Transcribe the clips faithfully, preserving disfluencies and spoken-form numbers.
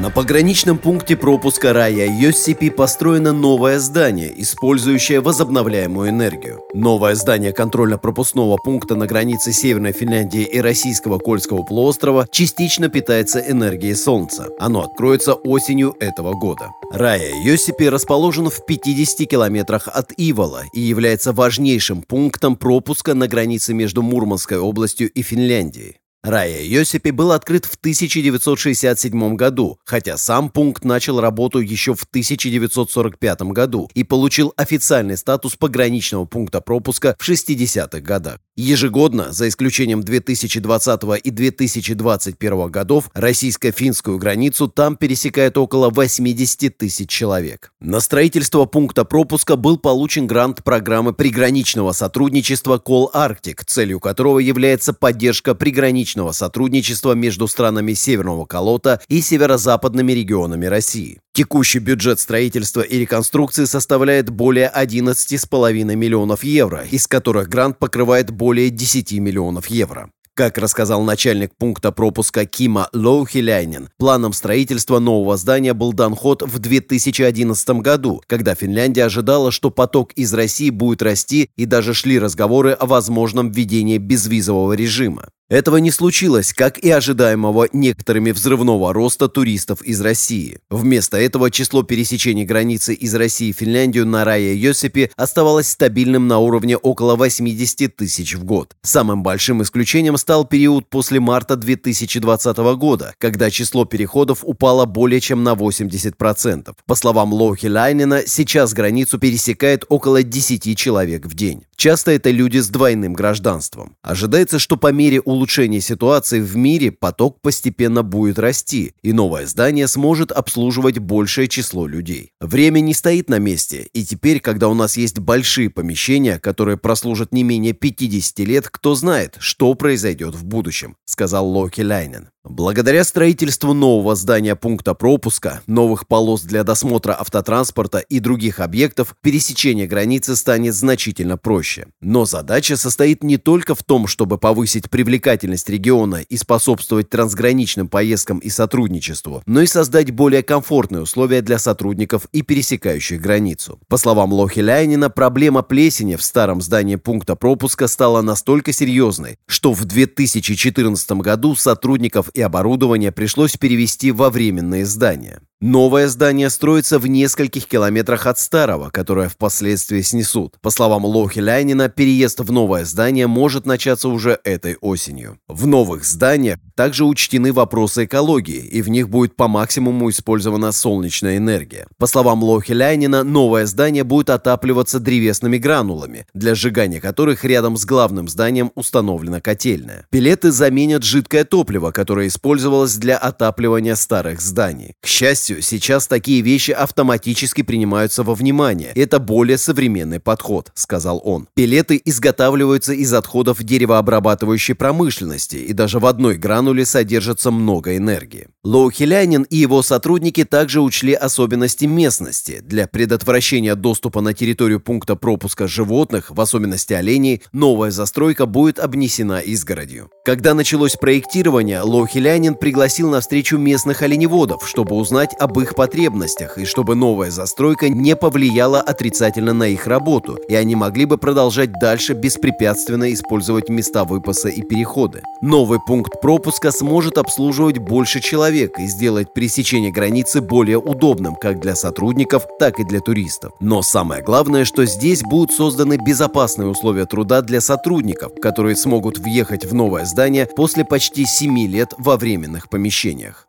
На пограничном пункте пропуска Рая Йосипи построено новое здание, использующее возобновляемую энергию. Новое здание контрольно-пропускного пункта на границе Северной Финляндии и российского Кольского полуострова частично питается энергией солнца. Оно откроется осенью этого года. Рая Йосипи расположен в пятидесяти километрах от Ивола и является важнейшим пунктом пропуска на границе между Мурманской областью и Финляндией. Рая Йосипи был открыт в тысяча девятьсот шестьдесят седьмом году, хотя сам пункт начал работу еще в тысяча девятьсот сорок пятом году и получил официальный статус пограничного пункта пропуска в шестидесятых годах. Ежегодно, за исключением две тысячи двадцатого и две тысячи двадцать первого годов, российско-финскую границу там пересекает около восьмидесяти тысяч человек. На строительство пункта пропуска был получен грант программы приграничного сотрудничества Kolarctic, целью которого является поддержка приграничного сотрудничества между странами Северного Колота и северо-западными регионами России. Текущий бюджет строительства и реконструкции составляет более одиннадцати с половиной миллионов евро, из которых грант покрывает более десяти миллионов евро. Как рассказал начальник пункта пропуска Кима Лоухеляйнин, планом строительства нового здания был дан ход в две тысячи одиннадцатом году, когда Финляндия ожидала, что поток из России будет расти, и даже шли разговоры о возможном введении безвизового режима. Этого не случилось, как и ожидаемого некоторыми взрывного роста туристов из России. Вместо этого число пересечений границы из России в Финляндию на Рая Йосипи оставалось стабильным на уровне около восьмидесяти тысяч в год. Самым большим исключением стал период после марта две тысячи двадцатого года, когда число переходов упало более чем на восемьдесят процентов. По словам Лоухеляйнина, сейчас границу пересекает около десяти человек в день. Часто это люди с двойным гражданством. Ожидается, что по мере улучшения ситуации в мире поток постепенно будет расти, и новое здание сможет обслуживать большее число людей. Время не стоит на месте, и теперь, когда у нас есть большие помещения, которые прослужат не менее пятидесяти лет, кто знает, что произойдет в будущем, сказал Лоухеляйнин. Благодаря строительству нового здания пункта пропуска, новых полос для досмотра автотранспорта и других объектов пересечение границы станет значительно проще. Но задача состоит не только в том, чтобы повысить привлекательность региона и способствовать трансграничным поездкам и сотрудничеству, но и создать более комфортные условия для сотрудников и пересекающих границу. По словам Лоухеляйнина, проблема плесени в старом здании пункта пропуска стала настолько серьезной, что в две тысячи четырнадцатом году сотрудников и оборудование пришлось перевести во временные здания. Новое здание строится в нескольких километрах от старого, которое впоследствии снесут. По словам Лоухеляйнина, переезд в новое здание может начаться уже этой осенью. В новых зданиях также учтены вопросы экологии, и в них будет по максимуму использована солнечная энергия. По словам Лоухеляйнина, новое здание будет отапливаться древесными гранулами, для сжигания которых рядом с главным зданием установлена котельная. Пеллеты заменят жидкое топливо, которое использовалось для отапливания старых зданий. К счастью, сейчас такие вещи автоматически принимаются во внимание. Это более современный подход, сказал он. Пеллеты изготавливаются из отходов деревообрабатывающей промышленности, и даже в одной грануле содержится много энергии. Лоухеляйнин и его сотрудники также учли особенности местности. Для предотвращения доступа на территорию пункта пропуска животных, в особенности оленей, новая застройка будет обнесена изгородью. Когда началось проектирование, Лоухеляйнин пригласил на встречу местных оленеводов, чтобы узнать об их потребностях и чтобы новая застройка не повлияла отрицательно на их работу, и они могли бы продолжать дальше беспрепятственно использовать места выпаса и переходы. Новый пункт пропуска сможет обслуживать больше человек и сделать пересечение границы более удобным как для сотрудников, так и для туристов. Но самое главное, что здесь будут созданы безопасные условия труда для сотрудников, которые смогут въехать в новое здание после почти семи лет во временных помещениях.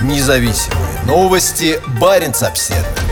Независимые новости. Баренц Обсервер.